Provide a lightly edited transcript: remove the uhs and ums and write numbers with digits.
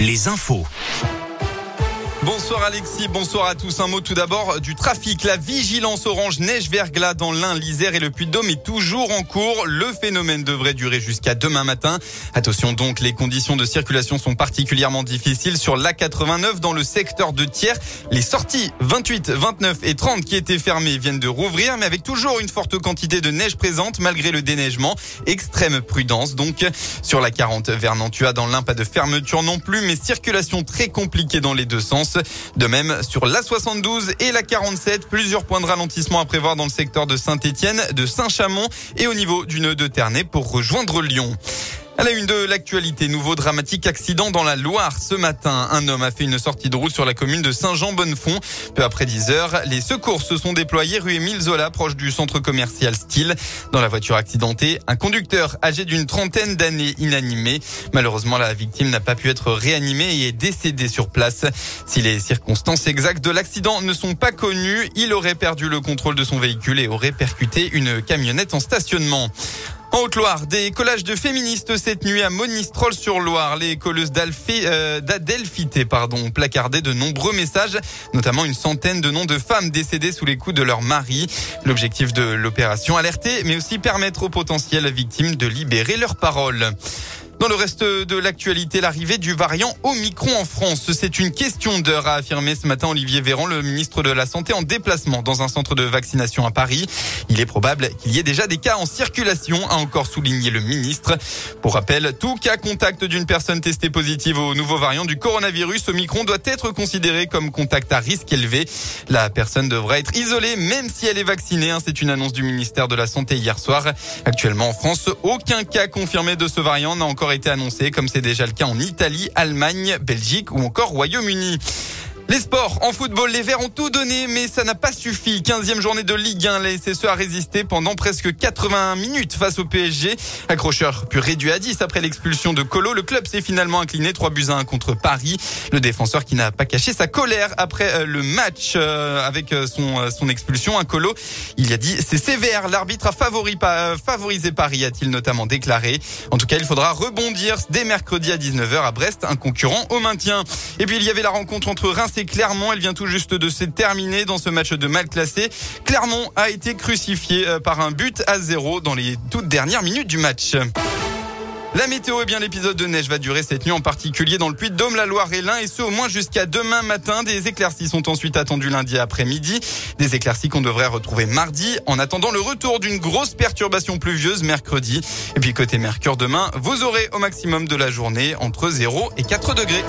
les infos. Bonsoir Alexis, bonsoir à tous. Un mot tout d'abord du trafic. La vigilance orange neige-verglas dans l'Ain, l'Isère et le Puy-de-Dôme est toujours en cours. Le phénomène devrait durer jusqu'à demain matin. Attention donc, les conditions de circulation sont particulièrement difficiles sur l'A89 dans le secteur de Thiers. Les sorties 28, 29 et 30 qui étaient fermées viennent de rouvrir, mais avec toujours une forte quantité de neige présente malgré le déneigement. Extrême prudence donc. Sur l'A40 vers Nantua dans l'Ain, pas de fermeture non plus, mais circulation très compliquée dans les deux sens. De même, sur l'A72 et l'A47, plusieurs points de ralentissement à prévoir dans le secteur de Saint-Étienne, de Saint-Chamond et au niveau du nœud de Ternay pour rejoindre Lyon. À la une de l'actualité, nouveau dramatique accident dans la Loire ce matin. Un homme a fait une sortie de route sur la commune de Saint-Jean-Bonnefonds. Peu après 10h, les secours se sont déployés rue Émile Zola, proche du centre commercial Style. Dans la voiture accidentée, un conducteur âgé d'une 30aine d'années inanimé. Malheureusement, la victime n'a pas pu être réanimée et est décédée sur place. Si les circonstances exactes de l'accident ne sont pas connues, il aurait perdu le contrôle de son véhicule et aurait percuté une camionnette en stationnement. En Haute-Loire, des collages de féministes cette nuit à Monistrol-sur-Loire. Les colleuses d'Adelphité ont placardé de nombreux messages, notamment une centaine de noms de femmes décédées sous les coups de leur mari. L'objectif de l'opération, alerter, mais aussi permettre aux potentielles victimes de libérer leurs paroles. Dans le reste de l'actualité, l'arrivée du variant Omicron en France. C'est une question d'heure, a affirmé ce matin Olivier Véran, le ministre de la Santé, en déplacement dans un centre de vaccination à Paris. Il est probable qu'il y ait déjà des cas en circulation, a encore souligné le ministre. Pour rappel, tout cas contact d'une personne testée positive au nouveau variant du coronavirus Omicron doit être considéré comme contact à risque élevé. La personne devra être isolée, même si elle est vaccinée. C'est une annonce du ministère de la Santé hier soir. Actuellement en France, aucun cas confirmé de ce variant n'a encore été annoncé, comme c'est déjà le cas en Italie, Allemagne, Belgique ou encore Royaume-Uni. Les sports, en football, les Verts ont tout donné, mais ça n'a pas suffi. 15e journée de Ligue 1, la SSE a résisté pendant presque 81 minutes face au PSG. Accrocheur puis réduit à 10 après l'expulsion de Colo, le club s'est finalement incliné 3-1 contre Paris. Le défenseur qui n'a pas caché sa colère après le match avec son expulsion à Colo. Il a dit « c'est sévère, l'arbitre a favorisé Paris », a-t-il notamment déclaré. En tout cas, il faudra rebondir dès mercredi à 19h à Brest, un concurrent au maintien. Et puis il y avait la rencontre entre Reims et Clermont, elle vient tout juste de se terminer dans ce match de mal classé. Clermont a été crucifié par un but à 0 dans les toutes dernières minutes du match. La météo, l'épisode de neige va durer cette nuit, en particulier dans le Puy-de-Dôme, la Loire et l'Ain, et ce au moins jusqu'à demain matin. Des éclaircies sont ensuite attendues lundi après-midi. Des éclaircies qu'on devrait retrouver mardi, en attendant le retour d'une grosse perturbation pluvieuse mercredi. Et puis côté mercure demain, vous aurez au maximum de la journée entre 0 et 4 degrés.